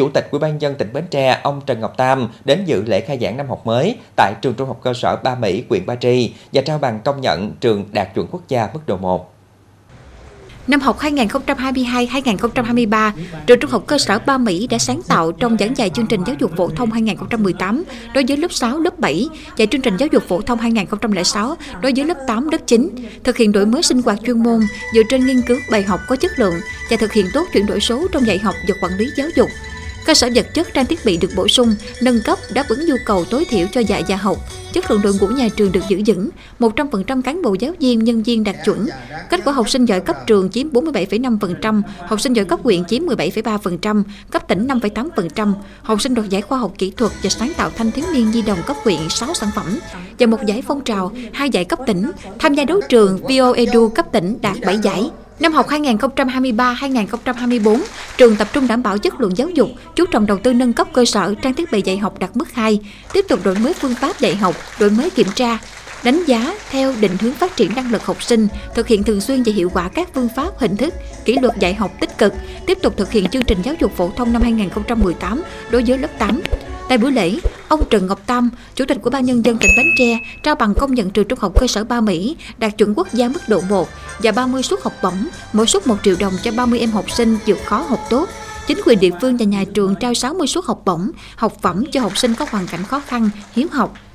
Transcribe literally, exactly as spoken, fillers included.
Chủ tịch Ủy ban nhân dân tỉnh Bến Tre, ông Trần Ngọc Tam đến dự lễ khai giảng năm học mới tại trường Trung học cơ sở Ba Mỹ, huyện Ba Tri và trao bằng công nhận trường đạt chuẩn quốc gia mức độ một. Năm học hai nghìn không trăm hai mươi hai hai nghìn không trăm hai mươi ba, trường Trung học cơ sở Ba Mỹ đã sáng tạo trong giảng dạy chương trình giáo dục phổ thông hai nghìn không trăm mười tám đối với lớp sáu, lớp bảy và chương trình giáo dục phổ thông hai nghìn không trăm lẻ sáu đối với lớp tám, lớp chín, thực hiện đổi mới sinh hoạt chuyên môn dựa trên nghiên cứu bài học có chất lượng và thực hiện tốt chuyển đổi số trong dạy học và quản lý giáo dục. Cơ sở vật chất, trang thiết bị được bổ sung, nâng cấp đáp ứng nhu cầu tối thiểu cho dạy và học. Chất lượng đội ngũ nhà trường được giữ vững, một trăm phần trăm cán bộ giáo viên, nhân viên đạt chuẩn. Kết quả học sinh giỏi cấp trường chiếm bốn mươi bảy phẩy năm phần trăm, học sinh giỏi cấp huyện chiếm mười bảy phẩy ba phần trăm, cấp tỉnh năm phẩy tám phần trăm, học sinh đoạt giải khoa học kỹ thuật và sáng tạo thanh thiếu niên nhi đồng cấp huyện sáu sản phẩm và một giải phong trào, hai giải cấp tỉnh. Tham gia đấu trường BioEdu cấp tỉnh đạt bảy giải. Năm học hai nghìn không trăm hai mươi ba hai nghìn không trăm hai mươi bốn, trường tập trung đảm bảo chất lượng giáo dục, chú trọng đầu tư nâng cấp cơ sở, trang thiết bị dạy học đạt mức hai, tiếp tục đổi mới phương pháp dạy học, đổi mới kiểm tra, đánh giá theo định hướng phát triển năng lực học sinh, thực hiện thường xuyên và hiệu quả các phương pháp, hình thức, kỷ luật dạy học tích cực, tiếp tục thực hiện chương trình giáo dục phổ thông năm hai nghìn không trăm mười tám đối với lớp tám. Tại buổi lễ, ông Trần Ngọc Tam, Chủ tịch Ủy ban nhân dân tỉnh Bến Tre, trao bằng công nhận trường Trung học cơ sở Ba Mỹ đạt chuẩn quốc gia mức độ một và ba mươi suất học bổng, mỗi suất một triệu đồng cho ba mươi em học sinh vượt khó học tốt. Chính quyền địa phương và nhà trường trao sáu mươi suất học bổng, học phẩm cho học sinh có hoàn cảnh khó khăn, hiếu học.